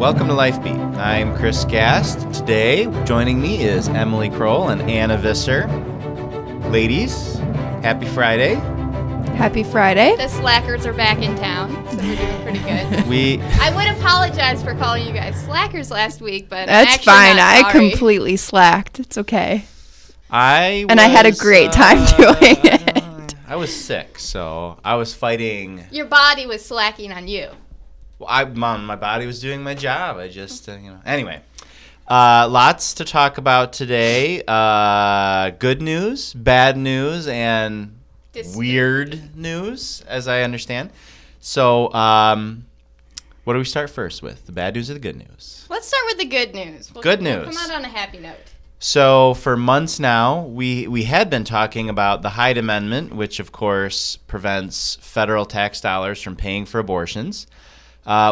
Welcome to LifeBeat. I'm Chris Gast. Today, joining me is Emily Kroll and Anna Visser. Ladies, happy Friday. Happy Friday. The slackers are back in town, so we're doing pretty good. I would apologize for calling you guys slackers last week, but that's fine. I completely slacked. It's okay. I had a great time doing it. I was sick, so I was fighting. Your body was slacking on you. My body was doing my job. I just, Anyway, lots to talk about today. Good news, bad news, and weird news, as I understand. So, what do we start first with? The bad news or the good news? Let's start with the good news. We'll come out on a happy note. So, for months now, we had been talking about the Hyde Amendment, which, of course, prevents federal tax dollars from paying for abortions.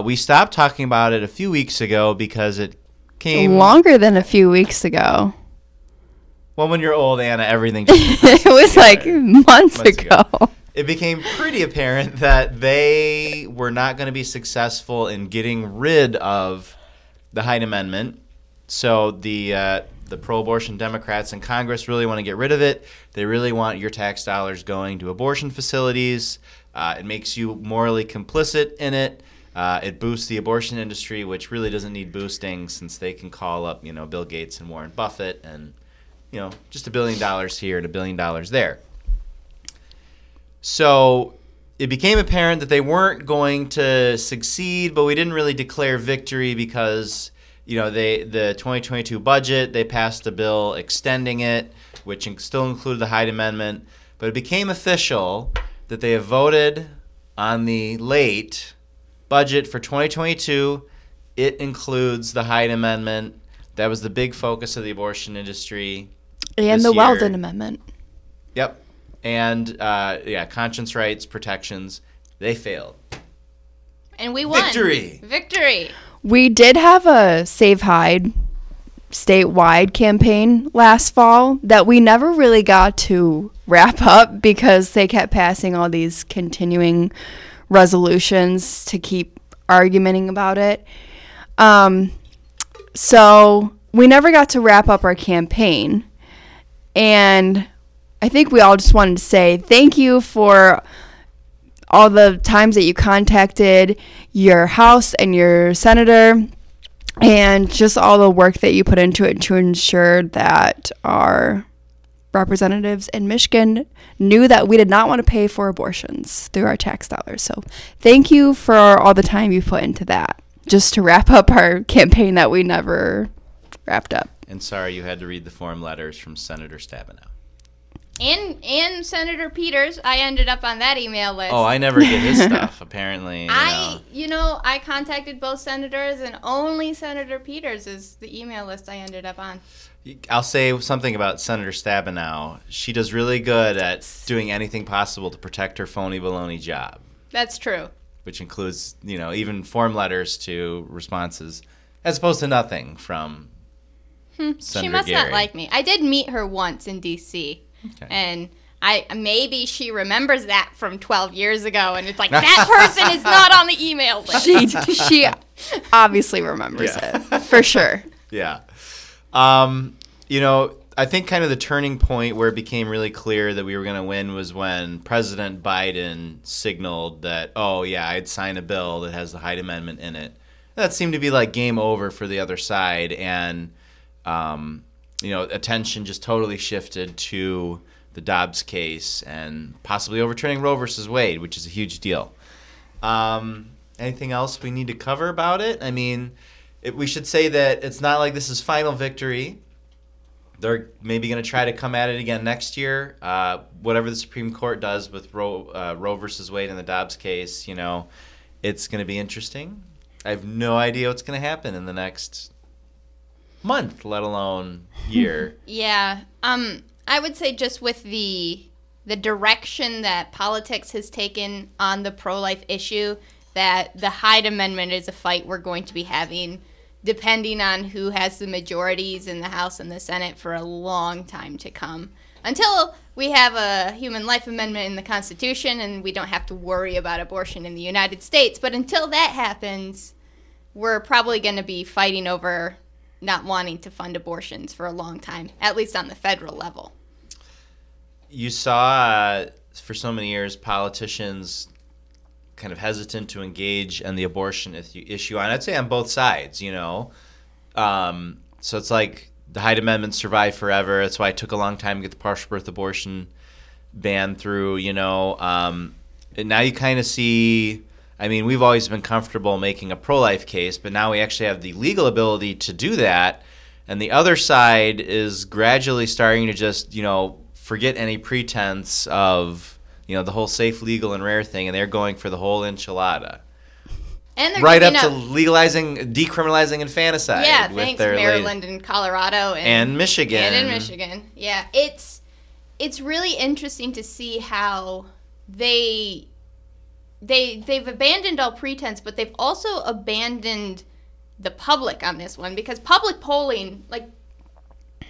We stopped talking about it a few weeks ago because it came... Longer than a few weeks ago. Well, when you're old, Anna, everything... It was like months ago. It became pretty apparent that they were not going to be successful in getting rid of the Hyde Amendment. So the pro-abortion Democrats in Congress really want to get rid of it. They really want your tax dollars going to abortion facilities. It makes you morally complicit in it. It boosts the abortion industry, which really doesn't need boosting since they can call up, Bill Gates and Warren Buffett and, just $1 billion here and $1 billion there. So it became apparent that they weren't going to succeed, but we didn't really declare victory because, the 2022 budget, they passed a bill extending it, which still included the Hyde Amendment. But it became official that they have voted on the late budget for 2022. It includes the Hyde Amendment. That was the big focus of the abortion industry. And the Weldon Amendment. Yep. And, conscience rights protections. They failed. And we won. Victory. We did have a Save Hyde statewide campaign last fall that we never really got to wrap up because they kept passing all these continuing resolutions to keep arguing about it. So we never got to wrap up our campaign. And I think we all just wanted to say thank you for all the times that you contacted your House and your Senator and just all the work that you put into it to ensure that our representatives in Michigan knew that we did not want to pay for abortions through our tax dollars. So thank you for all the time you put into that, just to wrap up our campaign that we never wrapped up. And sorry you had to read the form letters from Senator Stabenow. And Senator Peters. I ended up on that email list. Oh, I never get his stuff, apparently. I contacted both senators, and only Senator Peters is the email list I ended up on. I'll say something about Senator Stabenow. She does really good at doing anything possible to protect her phony baloney job. That's true. Which includes, even form letters to responses, as opposed to nothing from Senator She must Gary. Not like me. I did meet her once in D.C., okay. And maybe she remembers that from 12 years ago, and it's like, that person is not on the email list. She obviously remembers it, for sure. Yeah. I think kind of the turning point where it became really clear that we were going to win was when President Biden signaled that, I'd sign a bill that has the Hyde Amendment in it. That seemed to be like game over for the other side, and attention just totally shifted to the Dobbs case and possibly overturning Roe versus Wade, which is a huge deal. Anything else we need to cover about it? We should say that it's not like this is final victory. They're maybe going to try to come at it again next year. Whatever the Supreme Court does with Roe versus Wade and the Dobbs case, it's going to be interesting. I have no idea what's going to happen in the next month, let alone year. I would say just with the direction that politics has taken on the pro-life issue, that the Hyde Amendment is a fight we're going to be having depending on who has the majorities in the House and the Senate for a long time to come, until we have a human life amendment in the Constitution and we don't have to worry about abortion in the United States. But until that happens, we're probably going to be fighting over not wanting to fund abortions for a long time, at least on the federal level. You saw, for so many years, politicians kind of hesitant to engage on the abortion issue, and I'd say on both sides, you know. So it's like the Hyde Amendment survived forever. That's why it took a long time to get the partial birth abortion ban through, you know. And now you kind of see, I mean, we've always been comfortable making a pro-life case, but now we actually have the legal ability to do that. And the other side is gradually starting to just, you know, forget any pretense of, you know, the whole safe, legal, and rare thing, and they're going for the whole enchilada. And right up to legalizing, decriminalizing infanticide. Yeah, thanks, Maryland and Colorado. And Michigan. And in Michigan, yeah. It's really interesting to see how they've abandoned all pretense, but they've also abandoned the public on this one, because public polling, like,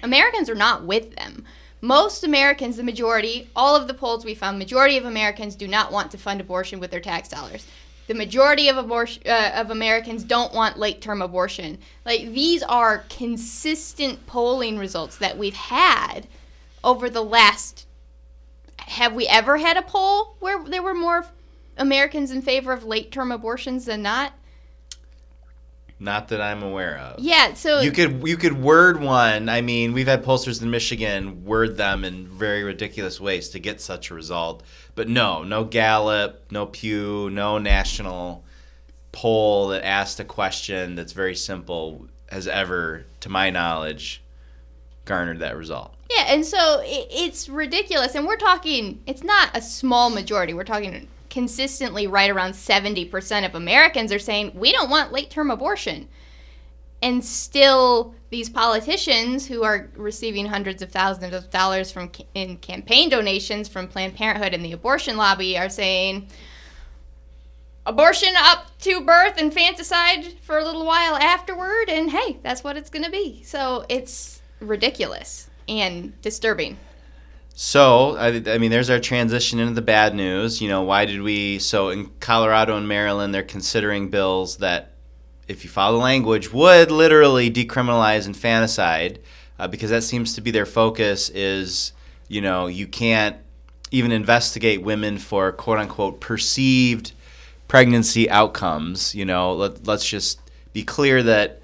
Americans are not with them. Most Americans, the majority, all of the polls we found, majority of Americans do not want to fund abortion with their tax dollars. The majority of Americans don't want late-term abortion. Like, these are consistent polling results that we've had over the last... Have we ever had a poll where there were more Americans in favor of late-term abortions than not? Not that I'm aware of. Yeah, so... You could word one. I mean, we've had pollsters in Michigan word them in very ridiculous ways to get such a result. But no Gallup, no Pew, no national poll that asked a question that's very simple has ever, to my knowledge, garnered that result. Yeah, and so it's ridiculous. And we're talking... It's not a small majority. We're talking... consistently right around 70% of Americans are saying, we don't want late-term abortion. And still, these politicians who are receiving hundreds of thousands of dollars in campaign donations from Planned Parenthood and the abortion lobby are saying, abortion up to birth, infanticide for a little while afterward, and hey, that's what it's going to be. So it's ridiculous and disturbing. So, I mean, there's our transition into the bad news. You know, so in Colorado and Maryland, they're considering bills that, if you follow the language, would literally decriminalize infanticide, because that seems to be their focus is, you know, you can't even investigate women for, quote unquote, perceived pregnancy outcomes. You know, let's just be clear that.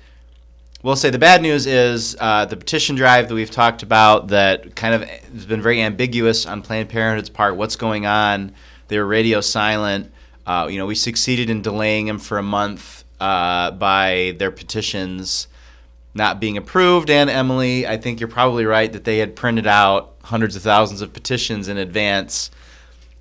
We'll say the bad news is the petition drive that we've talked about that kind of has been very ambiguous on Planned Parenthood's part. What's going on? They were radio silent. You know, we succeeded in delaying them for a month by their petitions not being approved. And, Emily, I think you're probably right that they had printed out hundreds of thousands of petitions in advance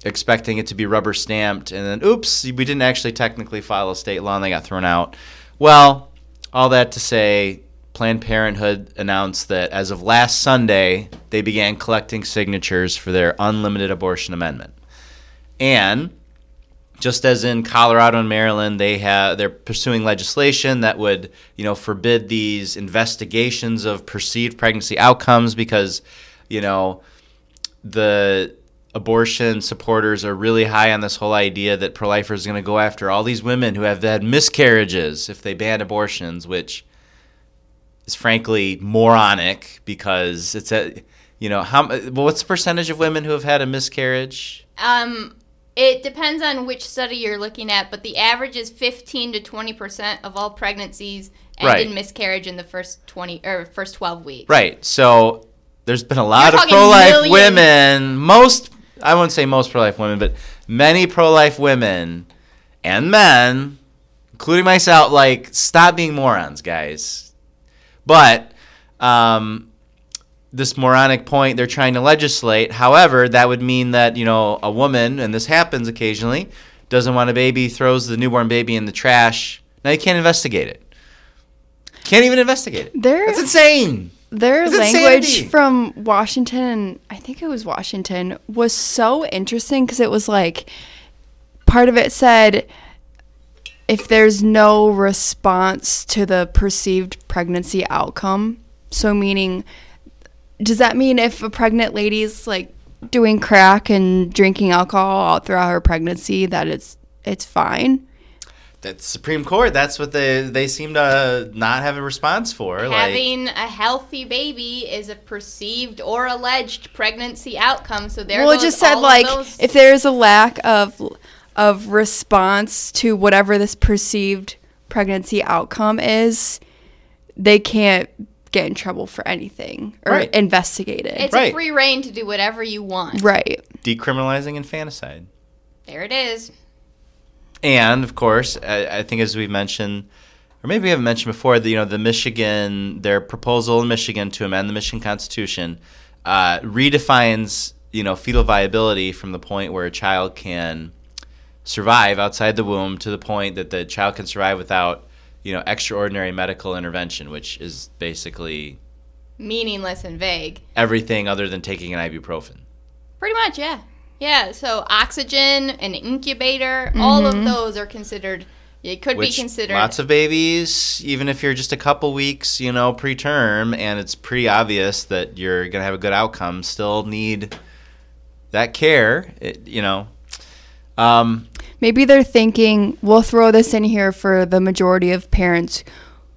expecting it to be rubber stamped. And then, oops, we didn't actually technically follow state law and they got thrown out. Well... All that to say, Planned Parenthood announced that as of last Sunday, they began collecting signatures for their unlimited abortion amendment. And just as in Colorado and Maryland, they're pursuing legislation that would, you know, forbid these investigations of perceived pregnancy outcomes because, you know, the abortion supporters are really high on this whole idea that pro-lifers are going to go after all these women who have had miscarriages if they ban abortions, which is frankly moronic because it's a, you know, what's the percentage of women who have had a miscarriage? It depends on which study you're looking at, but the average is 15 to 20% of all pregnancies end in miscarriage in the first 12 weeks. Right. So there's been a lot of pro-life women, I wouldn't say most pro-life women, but many pro-life women and men, including myself, like, stop being morons, guys. But this moronic point they're trying to legislate, however, that would mean that, you know, a woman, and this happens occasionally, doesn't want a baby, throws the newborn baby in the trash. Now you can't investigate it. Can't even investigate it. That's insane. Their language from Washington, I think it was Washington, was so interesting because it was like, part of it said if there's no response to the perceived pregnancy outcome. So meaning, does that mean if a pregnant lady's like doing crack and drinking alcohol all throughout her pregnancy that it's fine? That's Supreme Court. That's what they seem to not have a response for. Having a healthy baby is a perceived or alleged pregnancy outcome. So there. Well, it just said like if there's a lack of response to whatever this perceived pregnancy outcome is, they can't get in trouble for anything or investigate it. It's a free reign to do whatever you want. Right. Decriminalizing infanticide. There it is. And, of course, I think as we mentioned, or maybe we haven't mentioned before, the Michigan, their proposal in Michigan to amend the Michigan Constitution redefines, fetal viability from the point where a child can survive outside the womb to the point that the child can survive without, extraordinary medical intervention, which is basically meaningless and vague. Everything other than taking an ibuprofen. Pretty much, yeah. Yeah, so oxygen, an incubator, all of those are considered, it could be considered. Lots of babies, even if you're just a couple weeks, preterm, and it's pretty obvious that you're going to have a good outcome, still need that care, Maybe they're thinking, we'll throw this in here for the majority of parents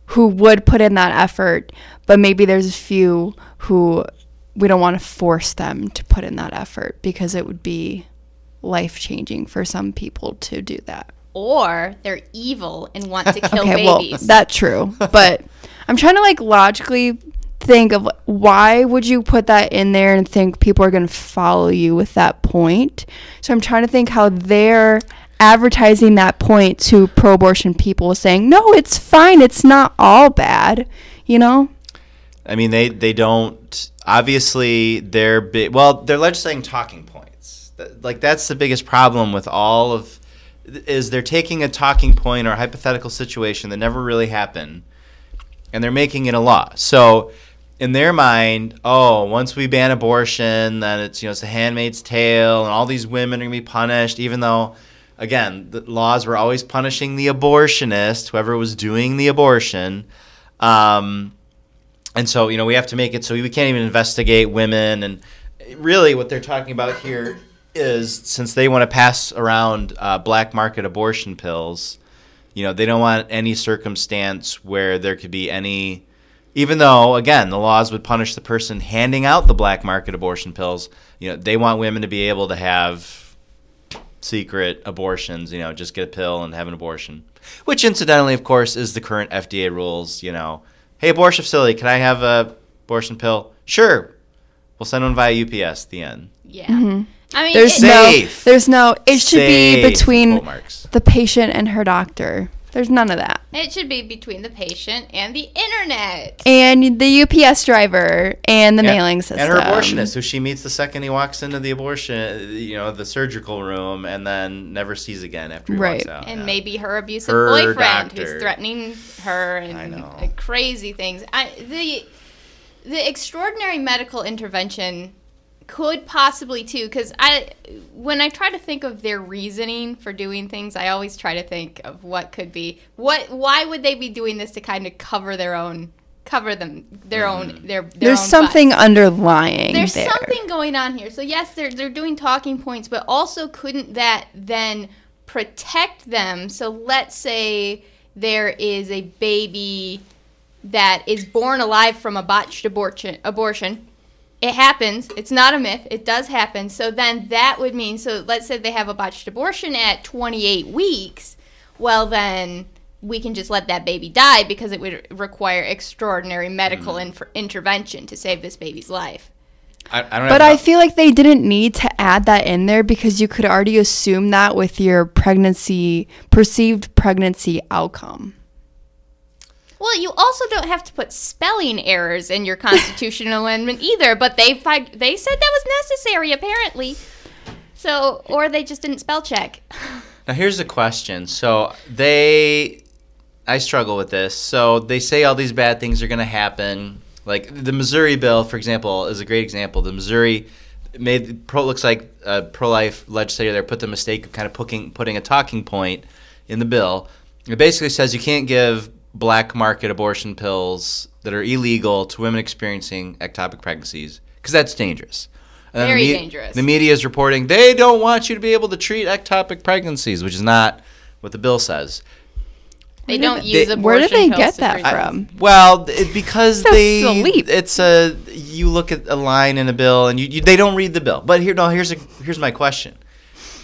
who would put in that effort, but maybe there's a few who... we don't want to force them to put in that effort because it would be life-changing for some people to do that. Or they're evil and want to kill babies. Well, that's true. But I'm trying to logically think of why would you put that in there and think people are going to follow you with that point? So I'm trying to think how they're advertising that point to pro-abortion people saying, no, it's fine. It's not all bad, I mean, they don't – obviously, they're – well, they're legislating talking points. That's the biggest problem with all of – is they're taking a talking point or a hypothetical situation that never really happened, and they're making it a law. So in their mind, once we ban abortion, then it's, it's a Handmaid's Tale, and all these women are going to be punished, even though, again, the laws were always punishing the abortionist, whoever was doing the abortion. And so, we have to make it so we can't even investigate women. And really what they're talking about here is since they want to pass around black market abortion pills, they don't want any circumstance where there could be any – even though, again, the laws would punish the person handing out the black market abortion pills, they want women to be able to have secret abortions, just get a pill and have an abortion, which incidentally, of course, is the current FDA rules, Hey, abortion facility, can I have a abortion pill? Sure. We'll send one via UPS. The end. Yeah. Mm-hmm. I mean, it should be between the patient and her doctor. There's none of that. It should be between the patient and the internet. And the UPS driver and the mailing system. And her abortionist, who she meets the second he walks into the abortion, the surgical room, and then never sees again after he walks out. And maybe her abusive boyfriend who's threatening her and crazy things. The extraordinary medical intervention could possibly, too, because when I try to think of their reasoning for doing things, I always try to think of what could be. Why would they be doing this to kind of cover their own, there's something underlying. There's something going on here. So, yes, they're doing talking points, but also couldn't that then protect them? So let's say there is a baby that is born alive from a botched abortion. It happens. It's not a myth. It does happen. So then that would mean, let's say they have a botched abortion at 28 weeks. Well, then we can just let that baby die because it would require extraordinary medical intervention to save this baby's life. I feel like they didn't need to add that in there because you could already assume that with your perceived pregnancy outcome. Well, you also don't have to put spelling errors in your constitutional amendment either, but they said that was necessary, apparently. So, or they just didn't spell check. Now, here's the question. So, I struggle with this. So, they say all these bad things are going to happen. Like, the Missouri bill, for example, is a great example. The Missouri looks like a pro-life legislator there put the mistake of kind of putting a talking point in the bill. It basically says you can't give black market abortion pills that are illegal to women experiencing ectopic pregnancies because that's dangerous. Very dangerous. The media is reporting they don't want you to be able to treat ectopic pregnancies, which is not what the bill says. They don't use abortion pills. Where did they get that from? Well, because you look at a line in a bill and they don't read the bill. But here's my question.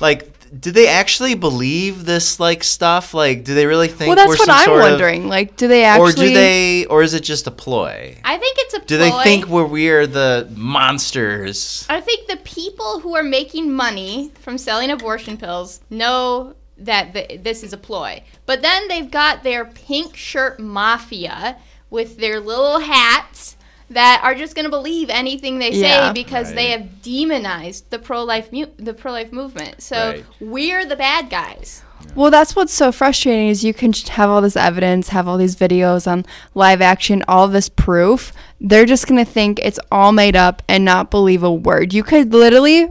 Like, do they actually believe this stuff? Like, do they really think? Well, that's what I'm wondering. Like, do they actually? Or is it just a ploy? I think it's a ploy. Do they think we're the monsters? I think the people who are making money from selling abortion pills know that this is a ploy. But then they've got their pink shirt mafia with their little hats that are just going to believe anything they say because they have demonized the pro-life movement. So we're the bad guys. Yeah. Well, that's what's so frustrating is you can have all this evidence, have all these videos on Live Action, all this proof. They're just going to think it's all made up and not believe a word. You could literally,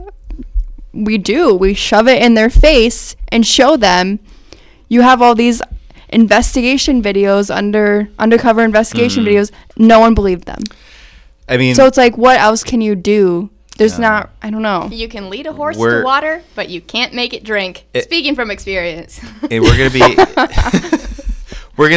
we shove it in their face and show them. You have all these investigation videos, undercover investigation videos. No one believed them. I mean, so it's like, what else can you do? There's not, I don't know. You can lead a horse to water, but you can't make it drink. Speaking from experience. We're gonna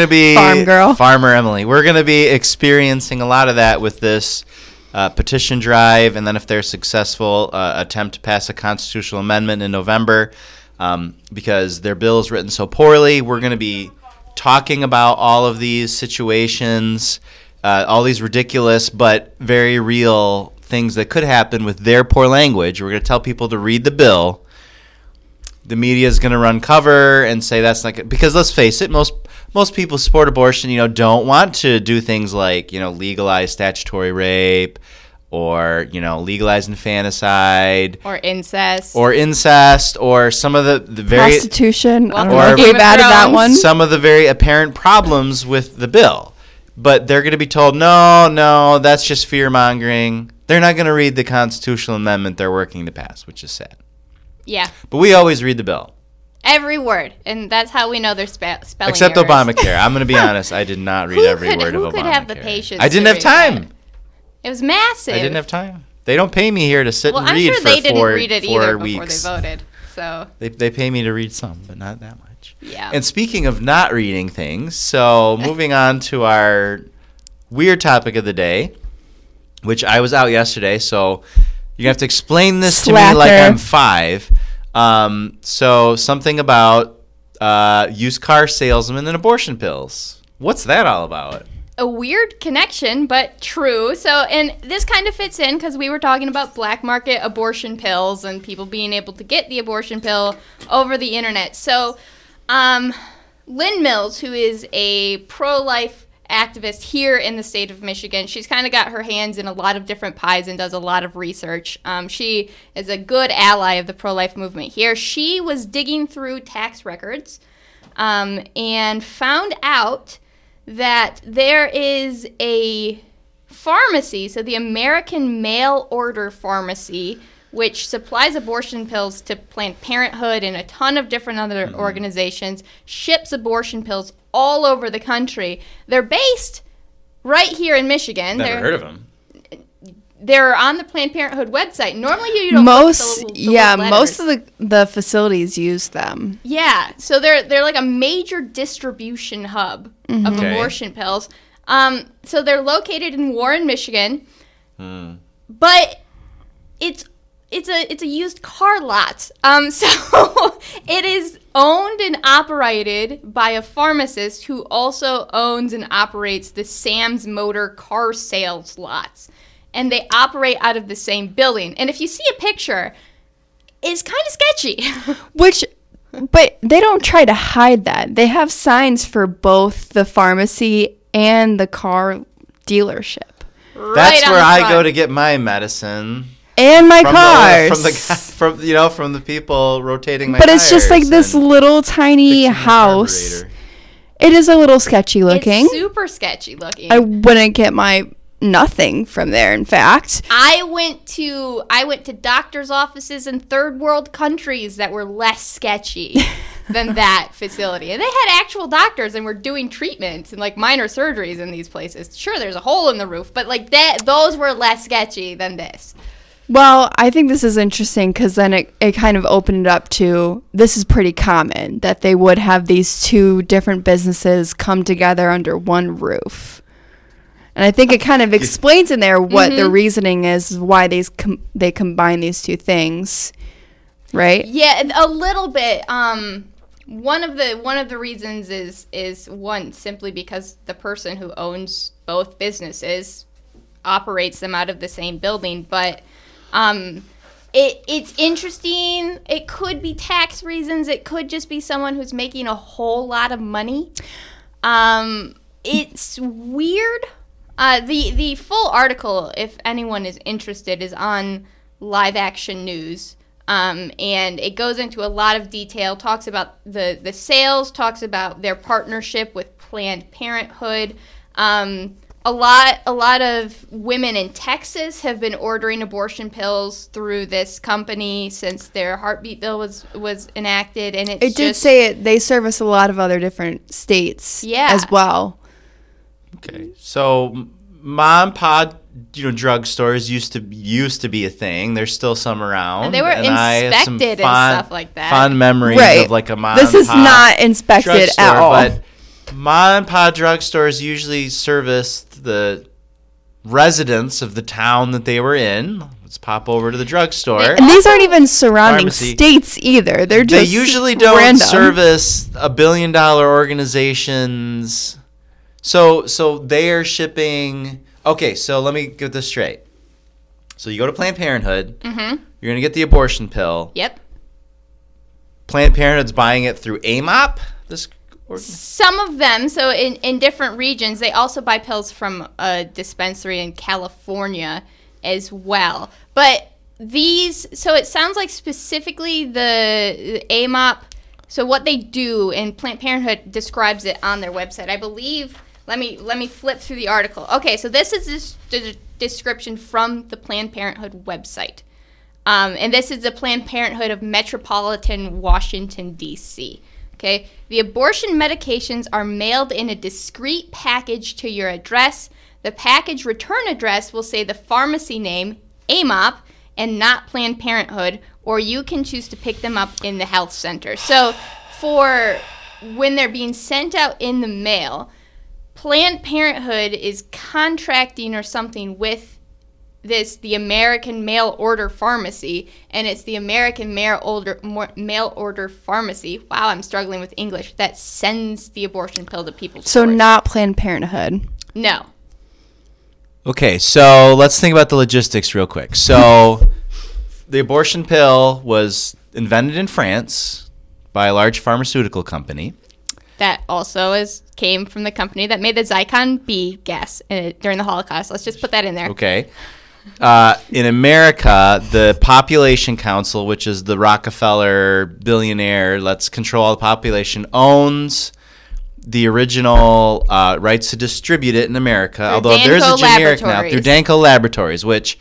be farm girl, farmer Emily. We're gonna be experiencing a lot of that with this petition drive, and then if they're successful, attempt to pass a constitutional amendment in November, because their bill is written so poorly. We're gonna be talking about all of these situations. All these ridiculous but very real things that could happen with their poor language. We're going to tell people to read the bill. The media is going to run cover and say that's not good. Because let's face it, most people who support abortion, don't want to do things like, legalize statutory rape or, legalize infanticide. Or incest. Or some of the very... prostitution. I don't know if we've added that one. Some of the very apparent problems with the bill. But they're going to be told, no, that's just fear-mongering. They're not going to read the constitutional amendment they're working to pass, which is sad. Yeah. But we always read the bill. Every word. And that's how we know they're spelling except errors. Obamacare. I'm going to be honest. I did not read every word of Obamacare. Who could have the patience? I didn't have time. It was massive. I didn't have time. They don't pay me here to sit and read for 4 weeks. Well, I'm sure they didn't read it either before they voted. So they pay me to read some, but not that much. Yeah. And speaking of not reading things, so moving on to our weird topic of the day, which I was out yesterday, so you have to explain this to me like I'm 5. So something about used car salesmen and abortion pills. What's that all about? A weird connection, but true. So, and this kind of fits in because we were talking about black market abortion pills and people being able to get the abortion pill over the internet. So... Lynn Mills, who is a pro-life activist here in the state of Michigan, she's kind of got her hands in a lot of different pies and does a lot of research. She is a good ally of the pro-life movement here. She was digging through tax records and found out that there is a pharmacy, so the American Mail Order Pharmacy, which supplies abortion pills to Planned Parenthood and a ton of different other organizations, ships abortion pills all over the country. They're based right here in Michigan. Never heard of them. They're on the Planned Parenthood website. Normally you don't look at the most of the facilities use them. Yeah, so they're like a major distribution hub of abortion pills. So they're located in Warren, Michigan, but it's a used car lot. So it is owned and operated by a pharmacist who also owns and operates the Sam's Motor car sales lots. And they operate out of the same building. And if you see a picture, it's kind of sketchy. But they don't try to hide that. They have signs for both the pharmacy and the car dealership. That's where I go to get my medicine. And my cars. From the people rotating my cars. But it's just like this little tiny house. It is a little sketchy looking. It's super sketchy looking. I wouldn't get my nothing from there, in fact. I went to doctor's offices in third world countries that were less sketchy. than that facility. And they had actual doctors and were doing treatments and, like, minor surgeries in these places. Sure, there's a hole in the roof, but, like, that those were less sketchy than this. Well, I think this is interesting because then it kind of opened it up to, this is pretty common, that they would have these two different businesses come together under one roof. And I think it kind of explains in there what the reasoning is, why they combine these two things, right? Yeah, a little bit. One of the reasons is one, simply because the person who owns both businesses operates them out of the same building, but... It's interesting. It could be tax reasons. It could just be someone who's making a whole lot of money. It's weird. The full article, if anyone is interested, is on Live Action News. And it goes into a lot of detail, talks about the sales, talks about their partnership with Planned Parenthood. A lot of women in Texas have been ordering abortion pills through this company since their heartbeat bill was enacted, and it did say it. They service a lot of other different states, as well. Okay, so mom pod, drug stores used to be a thing. There's still some around, and they were inspected and stuff like that. Fond memories of like a mom. This is not inspected at all. But mom and pop drugstores usually serviced the residents of the town that they were in. Let's pop over to the drugstore. And these aren't even surrounding states either. They're just random. They usually don't service $1 billion organizations. So they are shipping. Okay, so let me get this straight. So you go to Planned Parenthood. Mm-hmm. You're gonna get the abortion pill. Yep. Planned Parenthood's buying it through AMOP. Some of them, so in different regions, they also buy pills from a dispensary in California as well. But so it sounds like specifically the AMOP, so what they do, and Planned Parenthood describes it on their website. I believe, let me flip through the article. Okay, so this is the description from the Planned Parenthood website. And this is the Planned Parenthood of Metropolitan Washington, D.C., okay, the abortion medications are mailed in a discreet package to your address. The package return address will say the pharmacy name, AMOP, and not Planned Parenthood, or you can choose to pick them up in the health center. So for when they're being sent out in the mail, Planned Parenthood is contracting or something with the American Mail Order Pharmacy, and it's the American Mail Order Pharmacy. Wow, I'm struggling with English. That sends the abortion pill to people. So not Planned Parenthood. No. Okay, so let's think about the logistics real quick. So the abortion pill was invented in France by a large pharmaceutical company. That also came from the company that made the Zycon B gas during the Holocaust. Let's just put that in there. Okay. In America, the Population Council, which is the Rockefeller billionaire, let's control all the population, owns the original rights to distribute it in America, although there's a generic now through Danco Laboratories, which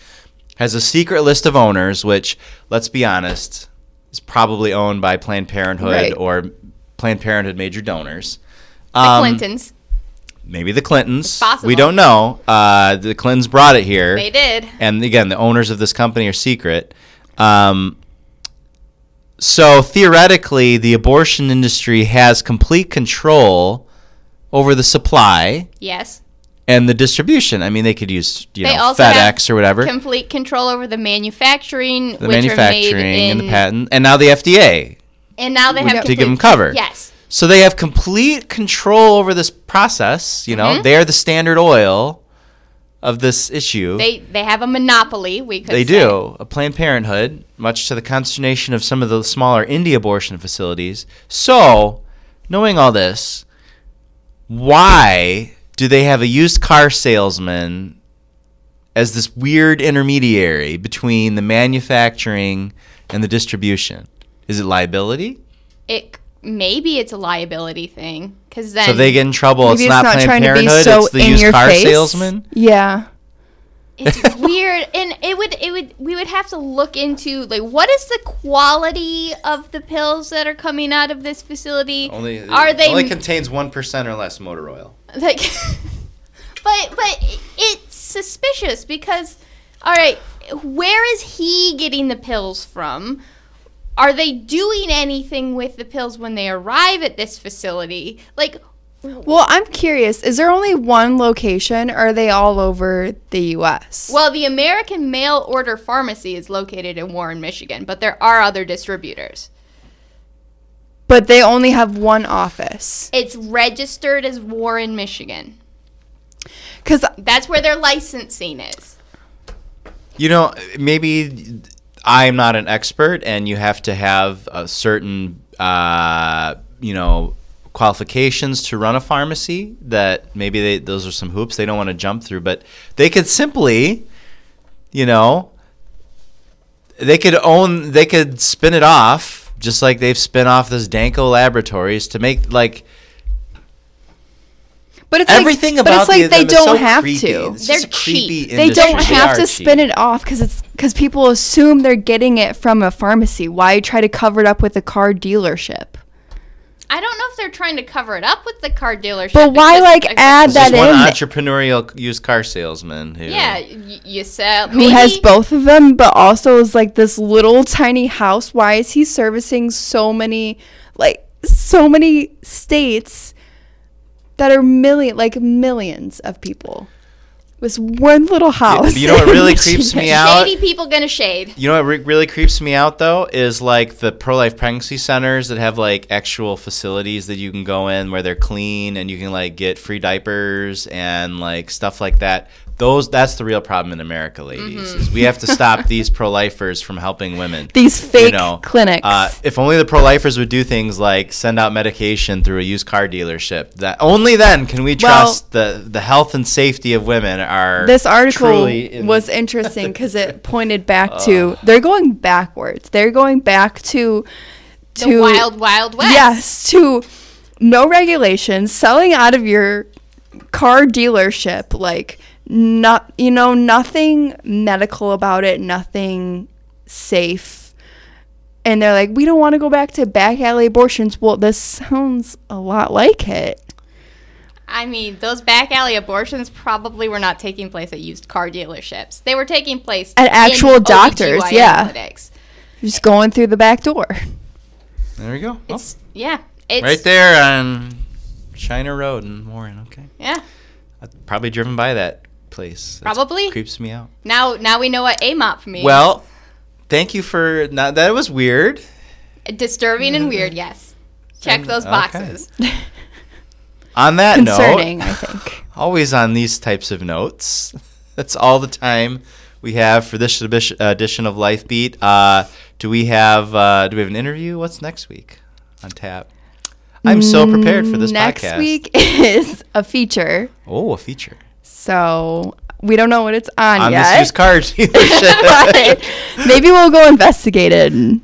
has a secret list of owners, which, let's be honest, is probably owned by Planned Parenthood or Planned Parenthood major donors. The Clintons. Maybe the Clintons. We don't know. The Clintons brought it here. They did. And again, the owners of this company are secret. So theoretically, the abortion industry has complete control over the supply. Yes. And the distribution. I mean, they could use FedEx or whatever. Complete control over the manufacturing, are made in and the patent, and now the FDA. And now they have to give them cover. Yes. So they have complete control over this process. They are the Standard Oil of this issue. They have a monopoly, we could say. They do. A Planned Parenthood, much to the consternation of some of the smaller indie abortion facilities. So, knowing all this, why do they have a used car salesman as this weird intermediary between the manufacturing and the distribution? Is it liability? Maybe it's a liability thing, because then so they get in trouble. It's not Planned Parenthood. It's the used car salesman. Yeah, it's weird, and we would have have to look into, like, what is the quality of the pills that are coming out of this facility? Only contains 1% or less motor oil. Like, but it's suspicious because, all right, where is he getting the pills from? Are they doing anything with the pills when they arrive at this facility? Like, well, I'm curious, is there only one location, or are they all over the U.S.? Well, the American Mail Order Pharmacy is located in Warren, Michigan, but there are other distributors. But they only have one office. It's registered as Warren, Michigan. 'Cause that's where their licensing is. You know, maybe I'm not an expert, and you have to have a certain, qualifications to run a pharmacy, that maybe those are some hoops they don't want to jump through, but they could simply, they could spin it off just like they've spin off this Danco Laboratories to make like. But it's everything like, about but it's like they don't so have creepy. To. It's they're cheap. They don't have to spin it off because people assume they're getting it from a pharmacy. Why try to cover it up with a car dealership? I don't know if they're trying to cover it up with the car dealership. But why, add that in? There's one entrepreneurial used car salesman who... Yeah, you sell... Who has both of them, but also is, this little tiny house. Why is he servicing so many states that are millions of people? This one little house. You know what really creeps me out? Shady people gonna shade. You know what really creeps me out, though, is the pro-life pregnancy centers that have actual facilities that you can go in where they're clean and you can get free diapers and stuff like that. That's the real problem in America, ladies. Mm-hmm. Is we have to stop these pro-lifers from helping women. These fake clinics. If only the pro-lifers would do things like send out medication through a used car dealership. That only then can we trust the health and safety of women. Are this article was interesting because it pointed back to they're going backwards. They're going back to the wild, wild west. Yes, to no regulations, selling out of your car dealership, not, nothing medical about it, nothing safe. And they're we don't want to go back to back alley abortions. Well, this sounds a lot like it. I mean, those back alley abortions probably were not taking place at used car dealerships. They were taking place at actual doctors, yeah. Clinics. Just going through the back door. There we go. It's, oh. Yeah. It's right there on China Road in Warren, okay. Yeah. I've probably driven by that place. Probably creeps me out. Now we know what AMOP means. Well, thank you for that was weird. Disturbing and weird, yes. Check those boxes. Okay. On that concerning, note, I think. Always on these types of notes. That's all the time we have for this edition of Life Beat. Do we have an interview? What's next week on tap? I'm so prepared for this podcast. Next week is a feature. Oh, a feature. So we don't know what it's on yet. On this used car dealership. Maybe we'll go investigate it.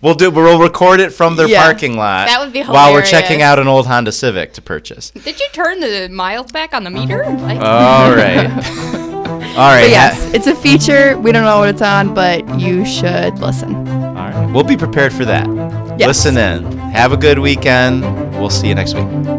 We'll record it from their parking lot. That would be hilarious. While we're checking out an old Honda Civic to purchase. Did you turn the miles back on the meter? All right. All right. But yes, it's a feature. We don't know what it's on, but you should listen. All right. We'll be prepared for that. Yes. Listen in. Have a good weekend. We'll see you next week.